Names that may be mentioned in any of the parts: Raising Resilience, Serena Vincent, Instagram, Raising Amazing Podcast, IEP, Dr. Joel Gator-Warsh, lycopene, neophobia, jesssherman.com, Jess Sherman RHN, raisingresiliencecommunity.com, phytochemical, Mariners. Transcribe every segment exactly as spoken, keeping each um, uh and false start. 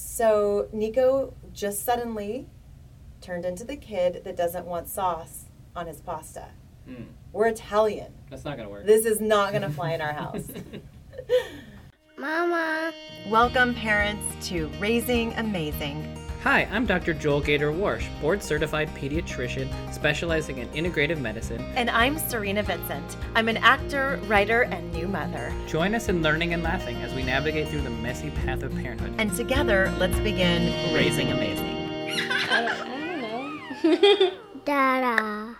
So Nico just suddenly turned into the kid that doesn't want sauce on his pasta. Mm. We're Italian. That's not going to work. This is not going to fly in our house. Mama. Welcome, parents, to Raising Amazing. Hi, I'm Doctor Joel Gator-Warsh, board-certified pediatrician specializing in integrative medicine. And I'm Serena Vincent. I'm an actor, writer, and new mother. Join us in learning and laughing as we navigate through the messy path of parenthood. And together, let's begin Raising, Raising Amazing. I don't, I don't know. Dada.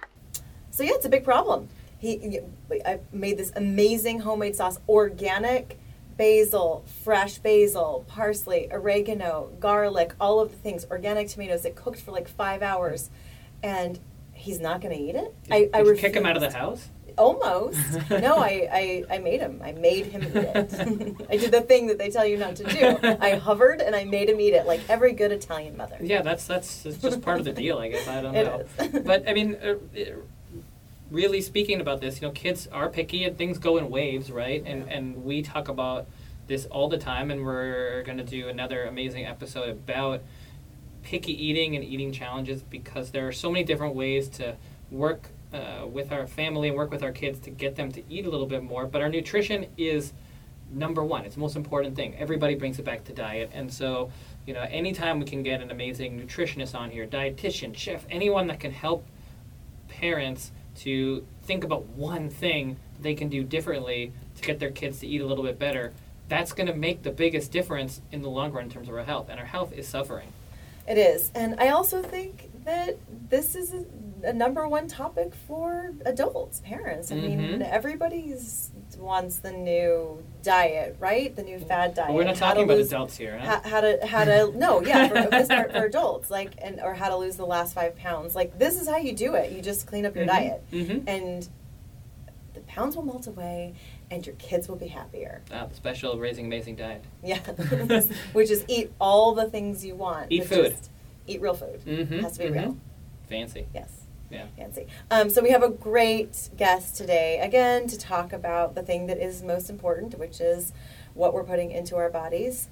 So yeah, it's a big problem. He, I made this amazing homemade sauce, organic basil, fresh basil, parsley, oregano, garlic, all of the things, organic tomatoes. It cooked for like five hours, and he's not going to eat it. Did, I, did I you kick him out of the house? Almost. No, I, I, I made him. I made him eat it. I did the thing that they tell you not to do. I hovered, and I made him eat it, like every good Italian mother. Yeah, that's that's, that's just part of the deal, I guess. I don't know. It is. But, I mean... Uh, it, Really speaking about this, you know, kids are picky and things go in waves, right? And yeah. and we talk about this all the time, and we're going to do another amazing episode about picky eating and eating challenges, because there are so many different ways to work uh, with our family and work with our kids to get them to eat a little bit more. But our nutrition is number one. It's the most important thing. Everybody brings it back to diet. And so, you know, anytime we can get an amazing nutritionist on here, dietitian, chef, anyone that can help parents to think about one thing they can do differently to get their kids to eat a little bit better, that's going to make the biggest difference in the long run in terms of our health. And our health is suffering. It is. And I also think that this is a, a number one topic for adults, parents. I mm-hmm. mean, everybody wants the new diet, right? The new fad diet. Well, we're not talking about lose, adults here. Huh? How, how to, how to, no, yeah, for, this part for adults, like, and or how to lose the last five pounds. Like, this is how you do it. You just clean up your mm-hmm. diet, mm-hmm. and the pounds will melt away, and your kids will be happier. Ah, the special Raising Amazing diet. Yeah, which is eat all the things you want. Eat food. Eat real food. Mm-hmm. It has to be mm-hmm. real. Fancy. Yes. Yeah. Fancy. Um, so we have a great guest today, again, to talk about the thing that is most important, which is what we're putting into our bodies.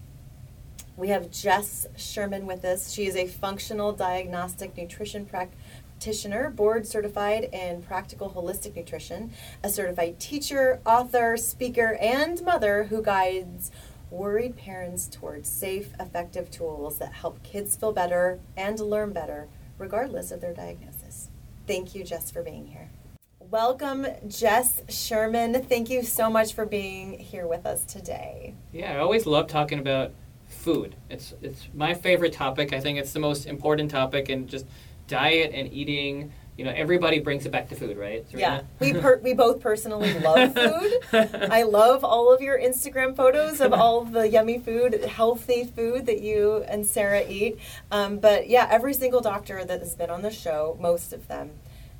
We have Jess Sherman with us. She is a functional diagnostic nutrition practitioner, board certified in practical holistic nutrition, a certified teacher, author, speaker, and mother who guides worried parents towards safe, effective tools that help kids feel better and learn better, regardless of their diagnosis. Thank you, Jess, for being here. Welcome, Jess Sherman. Thank you so much for being here with us today. Yeah, I always love talking about food. It's it's my favorite topic. I think it's the most important topic, and just diet and eating. You know, everybody brings it back to food, right, Serena? Yeah, we per- we both personally love food. I love all of your Instagram photos of all the yummy food, healthy food that you and Sarah eat. Um, but yeah, every single doctor that has been on the show, most of them,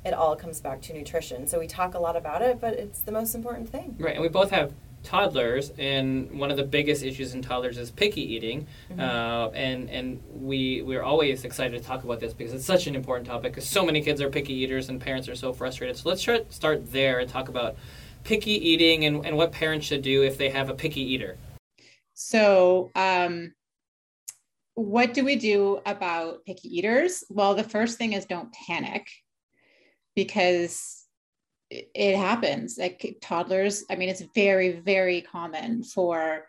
it all comes back to nutrition. So we talk a lot about it, but it's the most important thing. Right, and we both have toddlers, and one of the biggest issues in toddlers is picky eating, mm-hmm. uh, and and we we're always excited to talk about this because it's such an important topic, because so many kids are picky eaters and parents are so frustrated. So let's try, start there and talk about picky eating and, and what parents should do if they have a picky eater. So um, what do we do about picky eaters? Well, the first thing is don't panic, because it happens. Like toddlers, I mean, it's very, very common for,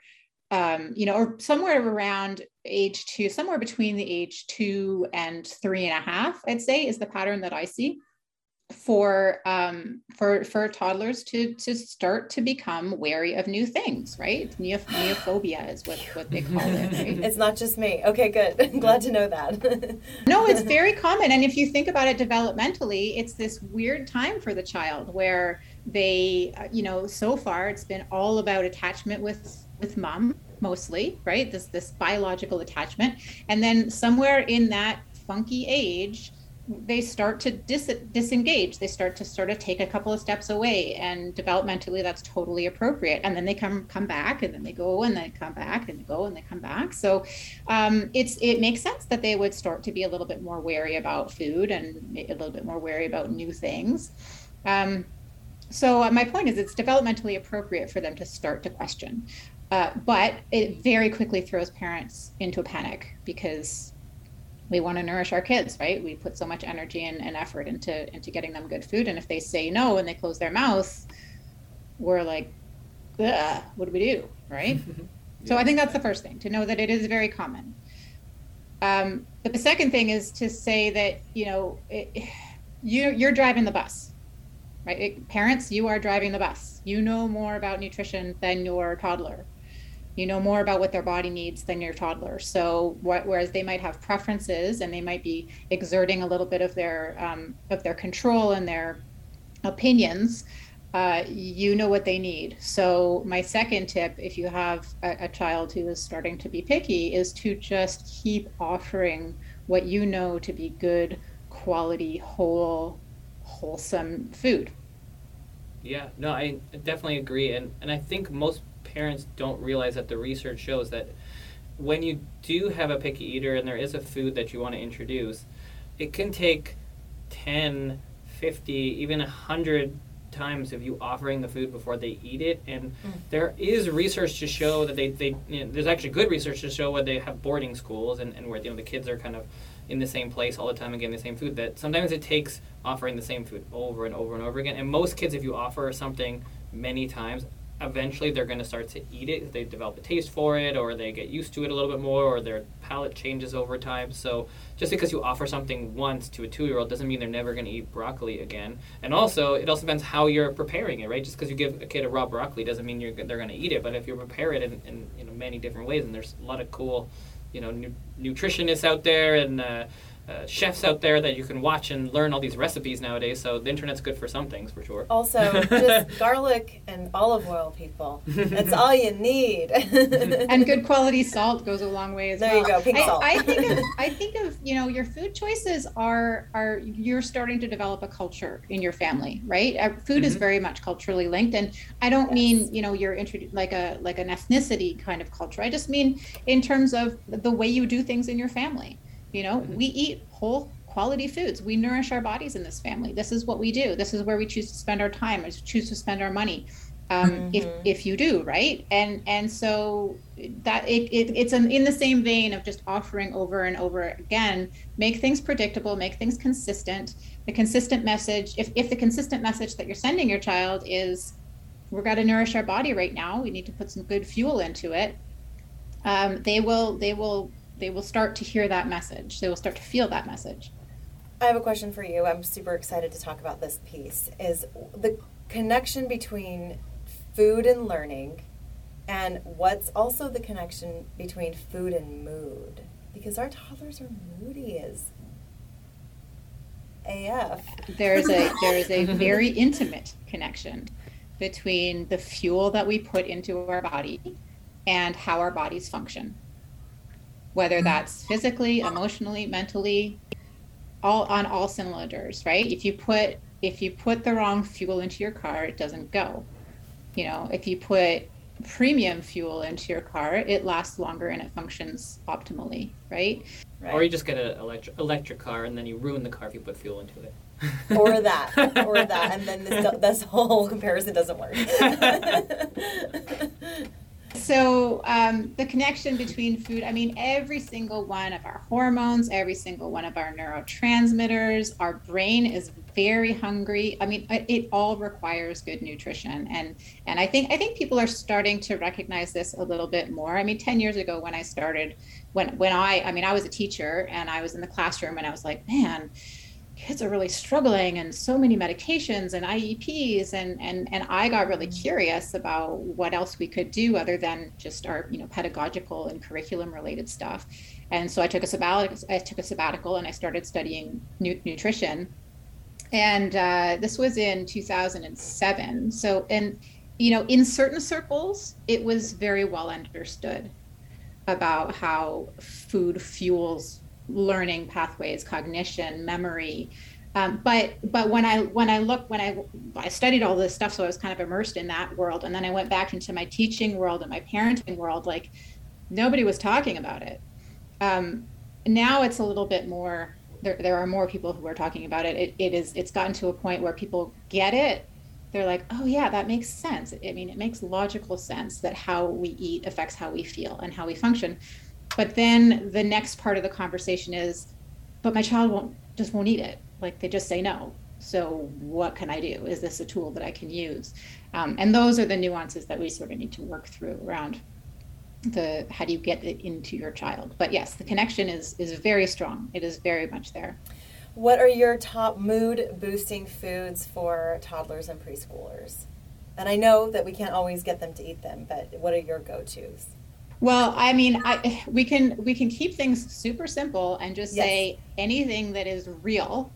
um, you know, or somewhere around age two, somewhere between the age two and three and a half, I'd say, is the pattern that I see for, um, for, for toddlers to, to start to become wary of new things, right? Neoph- neophobia is what, what they call it, right? It's not just me. Okay, good. I'm glad to know that. No, it's very common. And if you think about it developmentally, it's this weird time for the child where they, you know, so far it's been all about attachment with, with mom mostly, right? This, this biological attachment. And then somewhere in that funky age, they start to dis- disengage. They start to sort of take a couple of steps away, and developmentally that's totally appropriate. And then they come come back, and then they go, and then come back, and they go, and they come back. So um, it's it makes sense that they would start to be a little bit more wary about food and a little bit more wary about new things. Um, so my point is it's developmentally appropriate for them to start to question. Uh, but it very quickly throws parents into a panic because we want to nourish our kids, right? We put so much energy and, and effort into, into getting them good food. And if they say no and they close their mouth, we're like, what do we do, right? Mm-hmm. So yeah. I think that's the first thing, to know that it is very common. Um, but the second thing is to say that, you know, it, you, you're driving the bus, right? It, parents, you are driving the bus. You know more about nutrition than your toddler. You know more about what their body needs than your toddler. So what, whereas they might have preferences and they might be exerting a little bit of their um, of their control and their opinions, uh, you know what they need. So my second tip, if you have a, a child who is starting to be picky, is to just keep offering what you know to be good, quality, whole, wholesome food. Yeah, no, I definitely agree. And, and I think most parents don't realize that the research shows that when you do have a picky eater and there is a food that you want to introduce, it can take ten, fifty, even one hundred times of you offering the food before they eat it. And mm. there is research to show that they, they you know, there's actually good research to show where they have boarding schools and, and where you know the kids are kind of in the same place all the time and getting the same food, that sometimes it takes offering the same food over and over and over again. And most kids, if you offer something many times, eventually they're going to start to eat it. They develop a taste for it, or they get used to it a little bit more, or their palate changes over time. So just because you offer something once to a two-year-old doesn't mean they're never going to eat broccoli again. And also, it also depends how you're preparing it, right? Just because you give a kid a raw broccoli doesn't mean you're, they're going to eat it. But if you prepare it in, in you know, many different ways, and there's a lot of cool, you know, nu- nutritionists out there and uh, Uh, chefs out there that you can watch and learn all these recipes nowadays, so the internet's good for some things for sure. Also, just garlic and olive oil, people. That's all you need. And good quality salt goes a long way as there well. There you go, pink I, salt. I think of, I think of, you know, your food choices are, are you're starting to develop a culture in your family, right? Our food mm-hmm. is very much culturally linked, and I don't yes. mean, you know, you're introduced like a like an ethnicity kind of culture. I just mean in terms of the way you do things in your family. You know, we eat whole quality foods. We nourish our bodies in this family. This is what we do. This is where we choose to spend our time, or choose to spend our money. Um, mm-hmm. If if you do, right? And and so that it, it it's an, in the same vein of just offering over and over again. Make things predictable. Make things consistent. The consistent message. If if the consistent message that you're sending your child is, we're going to nourish our body right now. We need to put some good fuel into it. Um, they will. They will. They will start to hear that message. They will start to feel that message. I have a question for you. I'm super excited to talk about this piece, is the connection between food and learning, and what's also the connection between food and mood, because our toddlers are moody as A F. There's a, there is a very intimate connection between the fuel that we put into our body and how our bodies function. Whether that's physically, emotionally, mentally, all on all cylinders, right? If you put if you put the wrong fuel into your car, it doesn't go. You know, if you put premium fuel into your car, it lasts longer and it functions optimally, right? Right. Or you just get an electric electric car and then you ruin the car if you put fuel into it. Or that, or that, and then this, this whole comparison doesn't work. So um, the connection between food, I mean, every single one of our hormones, every single one of our neurotransmitters, our brain is very hungry. I mean, it all requires good nutrition. And and I think I think people are starting to recognize this a little bit more. I mean, ten years ago when I started, when, when I, I mean, I was a teacher and I was in the classroom and I was like, man, kids are really struggling and so many medications and I E Ps and, and, and I got really curious about what else we could do other than just our, you know, pedagogical and curriculum related stuff. And so I took a sabbatical, I took a sabbatical and I started studying nu- nutrition. And uh, this was in two thousand seven. So, and, you know, in certain circles, it was very well understood about how food fuels learning pathways, cognition, memory. Um, but but when I when I looked, when I I studied all this stuff, so I was kind of immersed in that world. And then I went back into my teaching world and my parenting world, like nobody was talking about it. Um, now it's a little bit more, there, there are more people who are talking about it. It, it is, it's gotten to a point where people get it. they're like, oh yeah, that makes sense. I mean, it makes logical sense that how we eat affects how we feel and how we function. But then the next part of the conversation is, but my child won't just won't eat it. Like, they just say no. So what can I do? Is this a tool that I can use? Um, and those are the nuances that we sort of need to work through around the, how do you get it into your child? But yes, the connection is is very strong. It is very much there. What are your top mood boosting foods for toddlers and preschoolers? And I know that we can't always get them to eat them, but what are your go-tos? Well, I mean, I, we can we can keep things super simple and just yes. say anything that is real,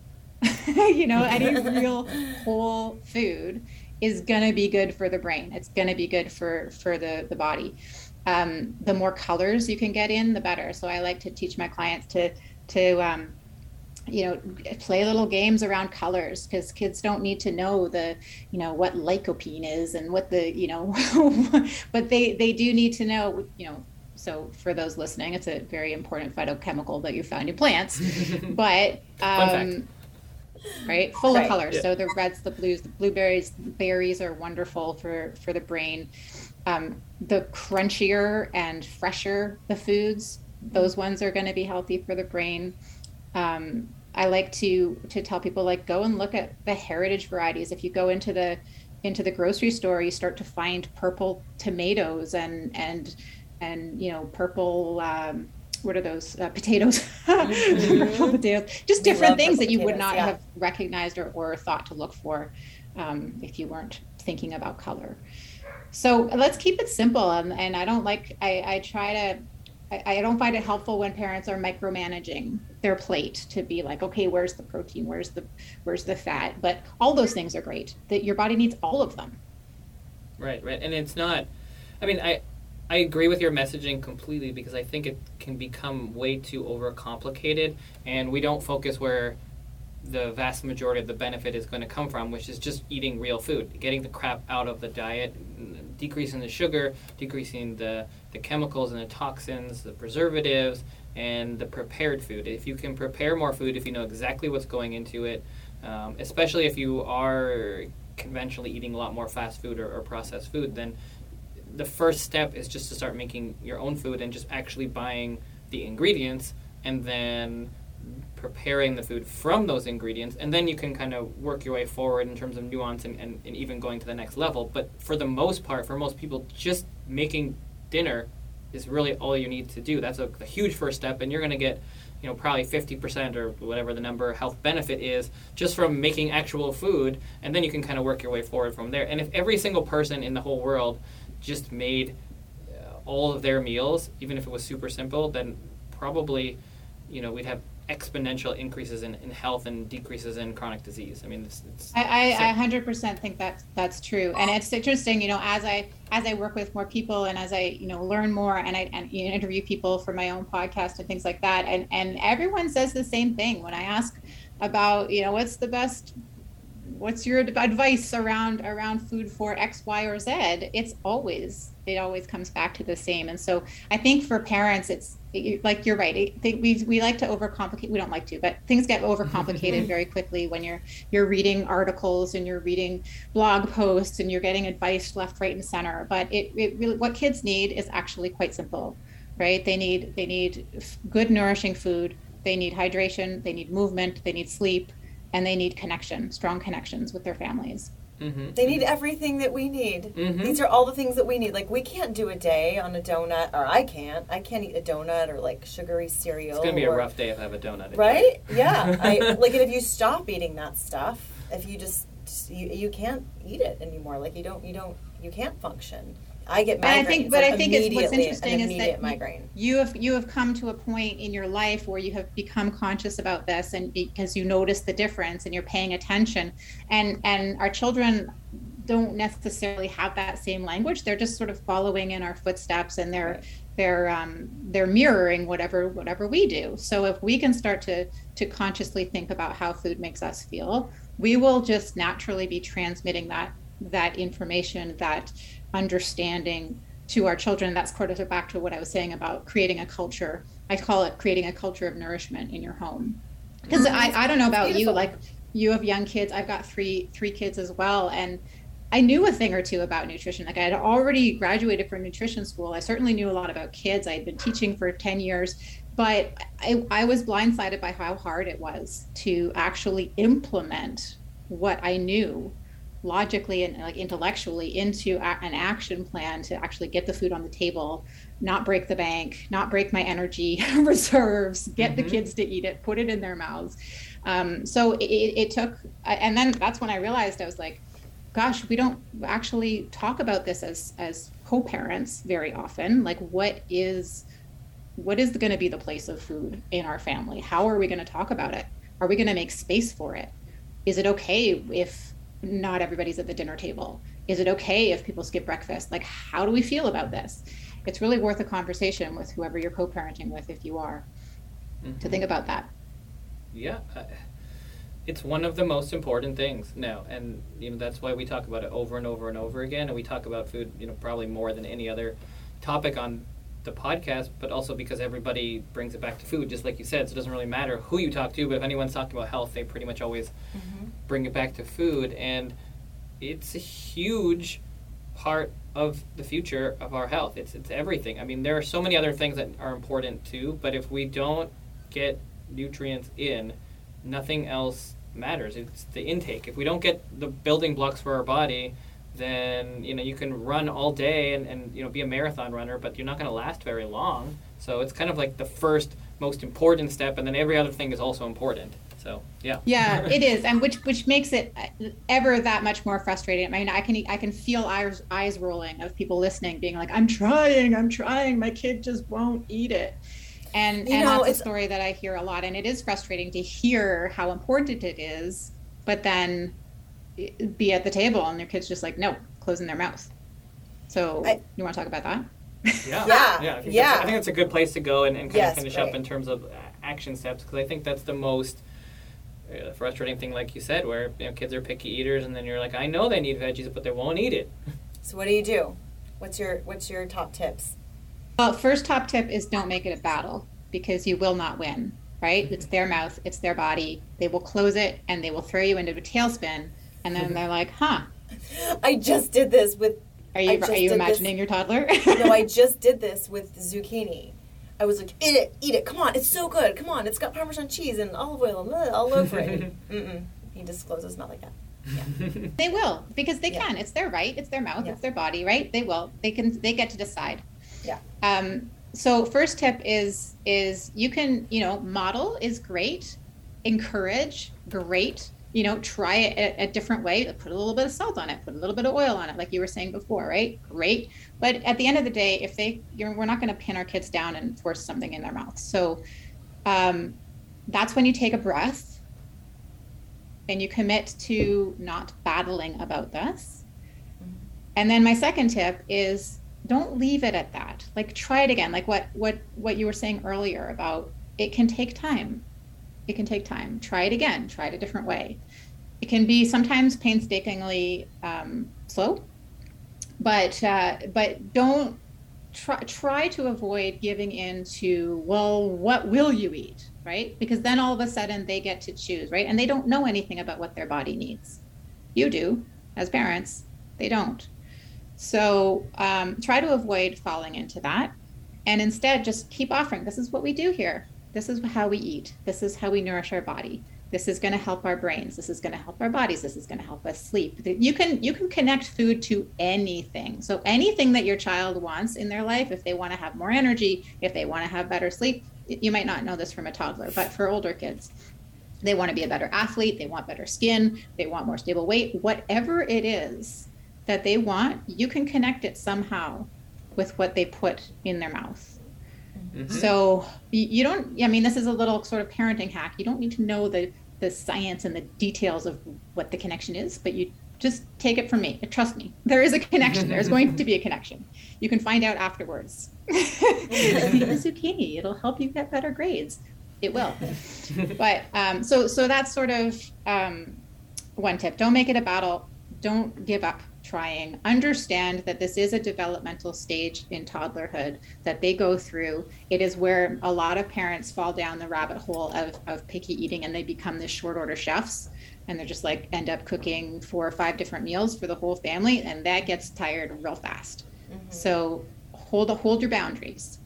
you know, any real whole food is gonna be good for the brain. It's gonna be good for, for the, the body. Um, the more colors you can get in, the better. So I like to teach my clients to, to um, you know, play little games around colors, because kids don't need to know the, you know, what lycopene is and what the, you know, but they, they do need to know, you know, so for those listening, it's a very important phytochemical that you found in plants, but, um, right, full right. of colors. Yeah. So the reds, the blues, the blueberries, the berries are wonderful for, for the brain. Um, the crunchier and fresher the foods, those ones are going to be healthy for the brain. Um, I like to, to tell people, like, go and look at the heritage varieties. If you go into the, into the grocery store, you start to find purple tomatoes and, and, and, you know, purple, um, what are those uh, potatoes, mm-hmm. purple potatoes, just we different things that you potatoes, would not yeah. have recognized or, or thought to look for, um, if you weren't thinking about color. So let's keep it simple. And, and I don't like, I, I try to, I don't find it helpful when parents are micromanaging their plate to be like, okay, where's the protein? Where's the, where's the fat? But all those things are great, that your body needs all of them. Right, right. And it's not, I mean, I, I agree with your messaging completely, because I think it can become way too overcomplicated, and we don't focus where the vast majority of the benefit is going to come from, which is just eating real food, getting the crap out of the diet, decreasing the sugar, decreasing the, the chemicals and the toxins, the preservatives, and the prepared food. If you can prepare more food, if you know exactly what's going into it, um, especially if you are conventionally eating a lot more fast food or, or processed food, then the first step is just to start making your own food and just actually buying the ingredients and then preparing the food from those ingredients, and then you can kind of work your way forward in terms of nuance and, and, and even going to the next level. But for the most part, for most people, just making dinner is really all you need to do. That's a, a huge first step, and you're going to get, you know, probably fifty percent or whatever the number health benefit is just from making actual food, and then you can kind of work your way forward from there. And if every single person in the whole world just made uh, all of their meals, even if it was super simple, then probably, you know, we'd have exponential increases in, in health and decreases in chronic disease. I mean, it's, it's I, I one hundred percent think that that's true. And it's interesting, you know, as I, as I work with more people and as I, you know, learn more and I and interview people for my own podcast and things like that. And, and everyone says the same thing when I ask about, you know, what's the best, what's your advice around, around food for X, Y, or Z? It's always, it always comes back to the same. And so I think for parents, it's, like, you're right. I think we we like to overcomplicate. We don't like to, but things get overcomplicated very quickly when you're you're reading articles and you're reading blog posts and you're getting advice left, right, and center. But it, it really, what kids need is actually quite simple, right? They need they need good nourishing food. They need hydration. They need movement. They need sleep, and they need connection, strong connections with their families. Mm-hmm. They need everything that we need. Mm-hmm. These are all the things that we need. Like, we can't do a day on a donut, or I can't. I can't eat a donut or, like, sugary cereal. It's going to be or, a rough day if I have a donut. Right? Yeah. I, like, and if you stop eating that stuff, if you just, you, you can't eat it anymore. Like, you don't, you don't, you can't function. I get migraines. But I think, but like I think it's, what's interesting is that migraine. you have you have come to a point in your life where you have become conscious about this, and because you notice the difference and you're paying attention, and and our children don't necessarily have that same language. They're just sort of following in our footsteps, and they're right. they're um, they're mirroring whatever whatever we do. So if we can start to to consciously think about how food makes us feel, we will just naturally be transmitting that that information, that understanding to our children. That's sort of back to what I was saying about creating a culture. I call it creating a culture of nourishment in your home. Because mm-hmm. I, I don't know about you, like, you have young kids. I've got three three kids as well, and I knew a thing or two about nutrition. Like I had already graduated from nutrition school. I certainly knew a lot about kids. I had been teaching for ten years, but I, I was blindsided by how hard it was to actually implement what I knew logically and like intellectually into a, an action plan to actually get the food on the table, not break the bank, not break my energy reserves, get mm-hmm. the kids to eat it, put it in their mouths. Um, so it, it took, and then that's when I realized I was like, gosh, we don't actually talk about this as, as co-parents very often. Like what is, what is going to be the place of food in our family? How are we going to talk about it? Are we going to make space for it? Is it okay if not everybody's at the dinner table? Is it okay if people skip breakfast? Like, how do we feel about this? It's really worth a conversation with whoever you're co-parenting with, if you are, mm-hmm. to think about that. Yeah. It's one of the most important things now, and you know that's why we talk about it over and over and over again, and we talk about food, you know, probably more than any other topic on the podcast, but also because everybody brings it back to food, just like you said, so it doesn't really matter who you talk to, but if anyone's talking about health, they pretty much always mm-hmm. bring it back to food, and it's a huge part of the future of our health. It's it's everything. I mean, there are so many other things that are important too, but if we don't get nutrients in, nothing else matters. It's the intake. If we don't get the building blocks for our body, then you know you can run all day and, and you know be a marathon runner, but you're not going to last very long. So it's kind of like the first most important step, and then every other thing is also important. So yeah. Yeah, it is, and which which makes it ever that much more frustrating. I mean, I can I can feel eyes eyes rolling of people listening, being like, "I'm trying, I'm trying, my kid just won't eat it." And, and know, that's a story that I hear a lot, and it is frustrating to hear how important it is, but then be at the table and their kid's just like, no, closing their mouth. So I, you want to talk about that? Yeah, yeah, yeah. I think, yeah. I think that's a good place to go and, and kind yes, of finish right. up in terms of action steps, because I think that's the most uh, frustrating thing, like you said, where you know, kids are picky eaters, and then you're like, I know they need veggies, but they won't eat it. So what do you do? What's your What's your top tips? Well, first top tip is don't make it a battle, because you will not win, right? It's their mouth, it's their body. They will close it and they will throw you into a tailspin. And then they're like, huh. I just did this with... Are you, are you imagining this. Your toddler? No, I just did this with zucchini. I was like, eat it, eat it, come on, it's so good, come on. It's got Parmesan cheese and olive oil and blah, all over it. Mm-mm. He discloses, not like that. Yeah. They will, because they yeah. can. It's their right, it's their mouth, yeah. it's their body, right? They will. They can. They get to decide. Yeah. Um, so first tip is, is you can, you know, model is great, encourage, great, you know, try it a, a different way, put a little bit of salt on it, put a little bit of oil on it, like you were saying before, right? Great. But at the end of the day, if they, you're, we're not going to pin our kids down and force something in their mouth. So um, that's when you take a breath and you commit to not battling about this. And then my second tip is, don't leave it at that. Like try it again. Like what, what, what you were saying earlier about it can take time. It can take time. Try it again. Try it a different way. It can be sometimes painstakingly um, slow, but uh, but don't try try to avoid giving in to, well, what will you eat, right? Because then all of a sudden they get to choose, right? And they don't know anything about what their body needs. You do, as parents. They don't. So um, try to avoid falling into that, and instead just keep offering. This is what we do here. This is how we eat. This is how we nourish our body. This is going to help our brains. This is going to help our bodies. This is going to help us sleep. You can you can connect food to anything. So anything that your child wants in their life, if they want to have more energy, if they want to have better sleep, you might not know this from a toddler, but for older kids, they want to be a better athlete. They want better skin. They want more stable weight. Whatever it is that they want, you can connect it somehow with what they put in their mouth. Mm-hmm. So you don't, I mean, this is a little sort of parenting hack. You don't need to know the, the science and the details of what the connection is, but you just take it from me. Trust me, there is a connection. There's going to be a connection. You can find out afterwards. Eat a zucchini. It'll help you get better grades. It will. But um, so, so that's sort of um, one tip. Don't make it a battle. Don't give up. trying. Understand that this is a developmental stage in toddlerhood that they go through. It is where a lot of parents fall down the rabbit hole of, of picky eating, and they become the short order chefs, and they're just like end up cooking four or five different meals for the whole family, and that gets tired real fast. Mm-hmm. So hold hold your boundaries.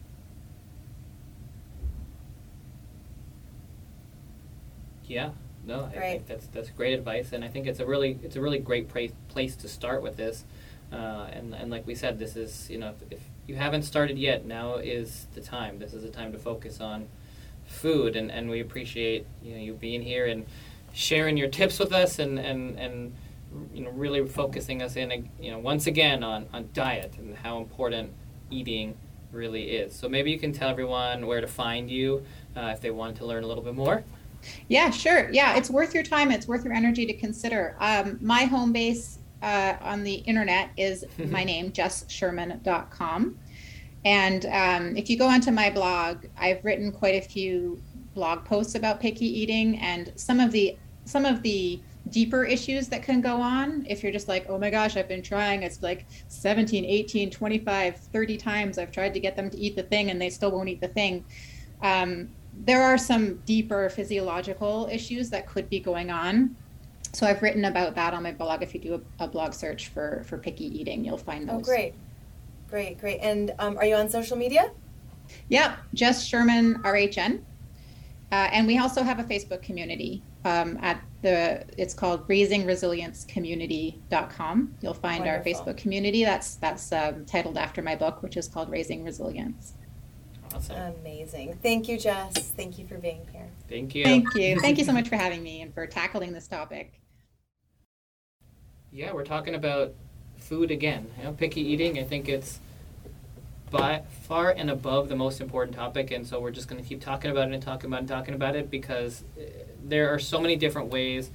Yeah. No, I right. think that's that's great advice, and I think it's a really it's a really great pra- place to start with this. Uh, and and like we said, this is, you know, if, if you haven't started yet, now is the time. This is the time to focus on food, and, and we appreciate you know you being here and sharing your tips with us, and, and, and you know really focusing us in you know once again on, on diet and how important eating really is. So maybe you can tell everyone where to find you uh, if they wanted to learn a little bit more. Yeah, sure. Yeah, it's worth your time. It's worth your energy to consider. Um, my home base uh, on the internet is my name, jess sherman dot com. And um, if you go onto my blog, I've written quite a few blog posts about picky eating and some of the some of the deeper issues that can go on. If you're just like, oh my gosh, I've been trying. It's like seventeen, eighteen, twenty-five, thirty times I've tried to get them to eat the thing and they still won't eat the thing. Um, There are some deeper physiological issues that could be going on. So I've written about that on my blog. If you do a, a blog search for, for picky eating, you'll find those. Oh, great. Great, great. And um, are you on social media? Yep, Jess Sherman R H N. Uh, and we also have a Facebook community um, at the, it's called raising resilience community dot com. You'll find Wonderful. Our Facebook community. That's, that's um, titled after my book, which is called Raising Resilience. Awesome. Amazing. Thank you, Jess. Thank you for being here. Thank you. Thank you. Thank you so much for having me and for tackling this topic. Yeah, we're talking about food again. You know, picky eating, I think it's by far and above the most important topic, and so we're just going to keep talking about it and talking about it and talking about it because there are so many different ways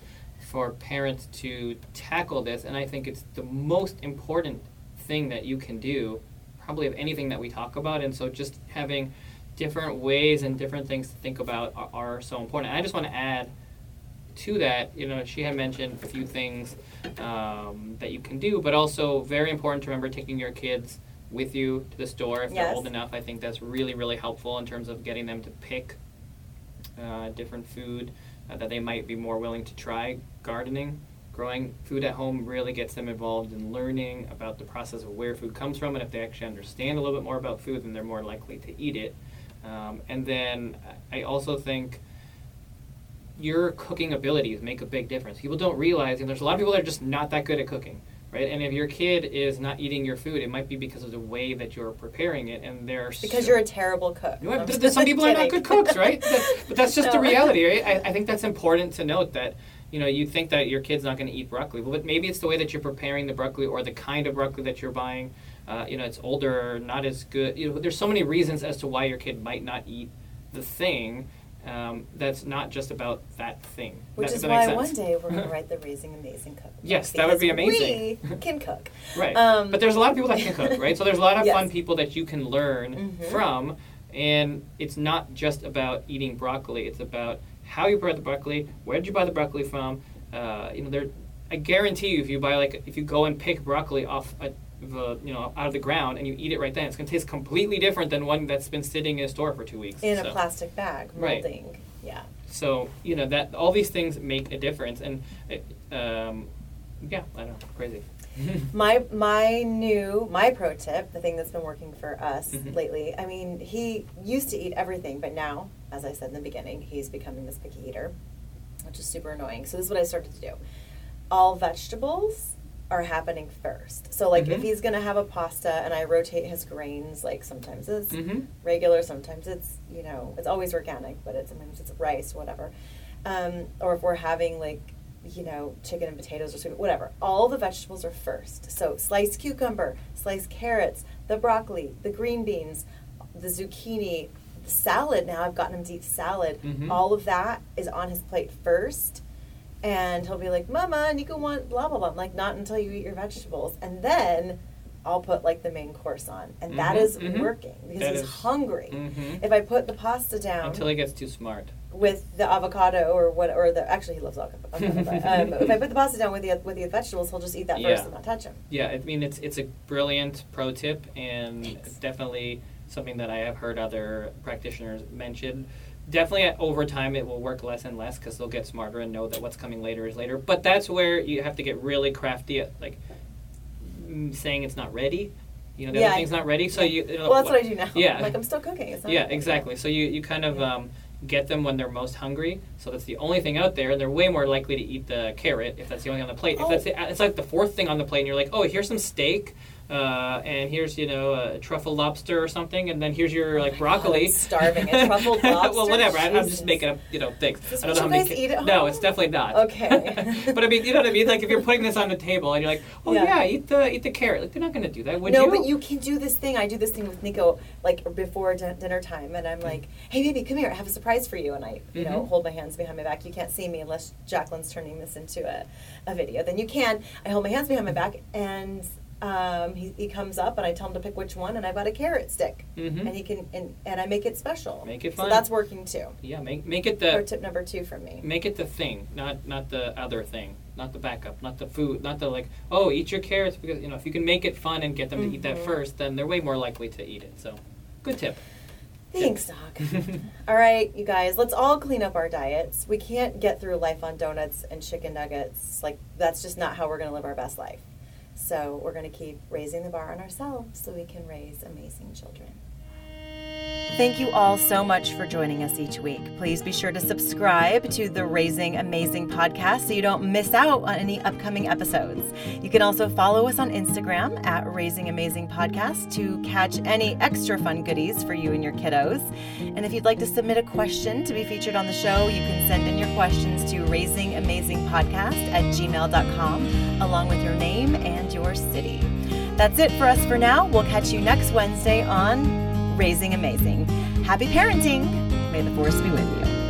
for parents to tackle this, and I think it's the most important thing that you can do probably of anything that we talk about, and so just having different ways and different things to think about are, are so important. And I just want to add to that, you know, she had mentioned a few things um, that you can do, but also very important to remember taking your kids with you to the store if yes. they're old enough. I think that's really, really helpful in terms of getting them to pick uh, different food uh, that they might be more willing to try. Gardening. Growing food at home really gets them involved in learning about the process of where food comes from, and if they actually understand a little bit more about food, then they're more likely to eat it. Um, and then I also think your cooking abilities make a big difference. People don't realize, and there's a lot of people that are just not that good at cooking, right? And if your kid is not eating your food, it might be because of the way that you're preparing it, and there's because so, you're a terrible cook. You know, th- th- some people kidding. are not good cooks, right? That, but that's just no. the reality, right? I, I think that's important to note that. You know, you think that your kid's not going to eat broccoli, but maybe it's the way that you're preparing the broccoli or the kind of broccoli that you're buying. Uh, you know, it's older, not as good. You know, there's so many reasons as to why your kid might not eat the thing. Um, that's not just about that thing. Which that, is that why one day we're going to write the Raising Amazing Cookbook. Yes, that would be amazing. We can cook. Right. Um, but there's a lot of people that can cook, right? So there's a lot of yes. fun people that you can learn mm-hmm. from. And it's not just about eating broccoli. It's about how you brought the broccoli, where did you buy the broccoli from? Uh, you know, there. I guarantee you, if you buy like, if you go and pick broccoli off a, the, you know, out of the ground and you eat it right then, it's going to taste completely different than one that's been sitting in a store for two weeks in so. a plastic bag, molding. Right. Yeah. So you know that all these things make a difference, and it, um, yeah, I don't know, crazy. my my new my pro tip, the thing that's been working for us mm-hmm. lately. I mean, he used to eat everything, but now, as I said in the beginning, he's becoming this picky eater, which is super annoying. So this is what I started to do. All vegetables are happening first. So like mm-hmm. if he's going to have a pasta, and I rotate his grains, like sometimes it's mm-hmm. regular, sometimes it's, you know, it's always organic, but it's sometimes it's rice, whatever. Um, or if we're having like, you know, chicken and potatoes or sweet, whatever. All the vegetables are first. So sliced cucumber, sliced carrots, the broccoli, the green beans, the zucchini, the salad. Now I've gotten him to eat salad. Mm-hmm. All of that is on his plate first. And he'll be like, Mama, Nico want blah, blah, blah. I'm like, not until you eat your vegetables. And then I'll put like the main course on. And mm-hmm, that is mm-hmm. working because that he's is. hungry. Mm-hmm. If I put the pasta down. Until he gets too smart. With the avocado or what, or the, actually he loves avocado. But, um, if I put the pasta down with the with the vegetables, he'll just eat that yeah. first and not touch them. Yeah, I mean, it's it's a brilliant pro tip, and Thanks. definitely something that I have heard other practitioners mention. Definitely over time it will work less and less because they'll get smarter and know that what's coming later is later. But that's where you have to get really crafty at, like, saying it's not ready. You know, the yeah, other thing's not ready. So yeah. you, you know, well, that's what, what I do now. Yeah. Like, I'm still cooking. It's not yeah, ready. Exactly. So you, you kind of yeah. um, get them when they're most hungry. So that's the only thing out there. And they're way more likely to eat the carrot if that's the only on the plate. Oh. If that's the, it's like the fourth thing on the plate, and you're like, oh, here's some steak. Uh, and here's, you know, a truffle lobster or something, and then here's your, like, broccoli. Oh, I'm starving. A truffle lobster? Well, whatever. I, I'm just making up, you know, things. Does I don't know how many guys ca- eat at home? No, it's definitely not. Okay. But, I mean, you know what I mean? Like, if you're putting this on the table and you're like, oh, yeah, yeah eat the eat the carrot. Like, they're not going to do that, would no, you? No, but you can do this thing. I do this thing with Nico, like, before d- dinner time, and I'm like, hey, baby, come here. I have a surprise for you. And I, you mm-hmm. know, hold my hands behind my back. You can't see me unless Jacqueline's turning this into a, a video. Then you can. I hold my hands behind my back, and... Um, he, he comes up and I tell him to pick which one, and I've got a carrot stick, mm-hmm. and he can and, and I make it special. Make it fun. So that's working too. Yeah, make make it the. Or tip number two from me. Make it the thing, not not the other thing, not the backup, not the food, not the like. Oh, eat your carrots because you know if you can make it fun and get them mm-hmm. to eat that first, then they're way more likely to eat it. So, good tip. Thanks, Doc. All right, you guys, let's all clean up our diets. We can't get through life on donuts and chicken nuggets. Like that's just not how we're going to live our best life. So we're going to keep raising the bar on ourselves so we can raise amazing children. Thank you all so much for joining us each week. Please be sure to subscribe to the Raising Amazing podcast so you don't miss out on any upcoming episodes. You can also follow us on Instagram at Raising Amazing Podcast to catch any extra fun goodies for you and your kiddos. And if you'd like to submit a question to be featured on the show, you can send in your questions to raising amazing podcast at gmail dot com along with your name and your city. That's it for us for now. We'll catch you next Wednesday on Raising Amazing. Happy parenting. May the force be with you.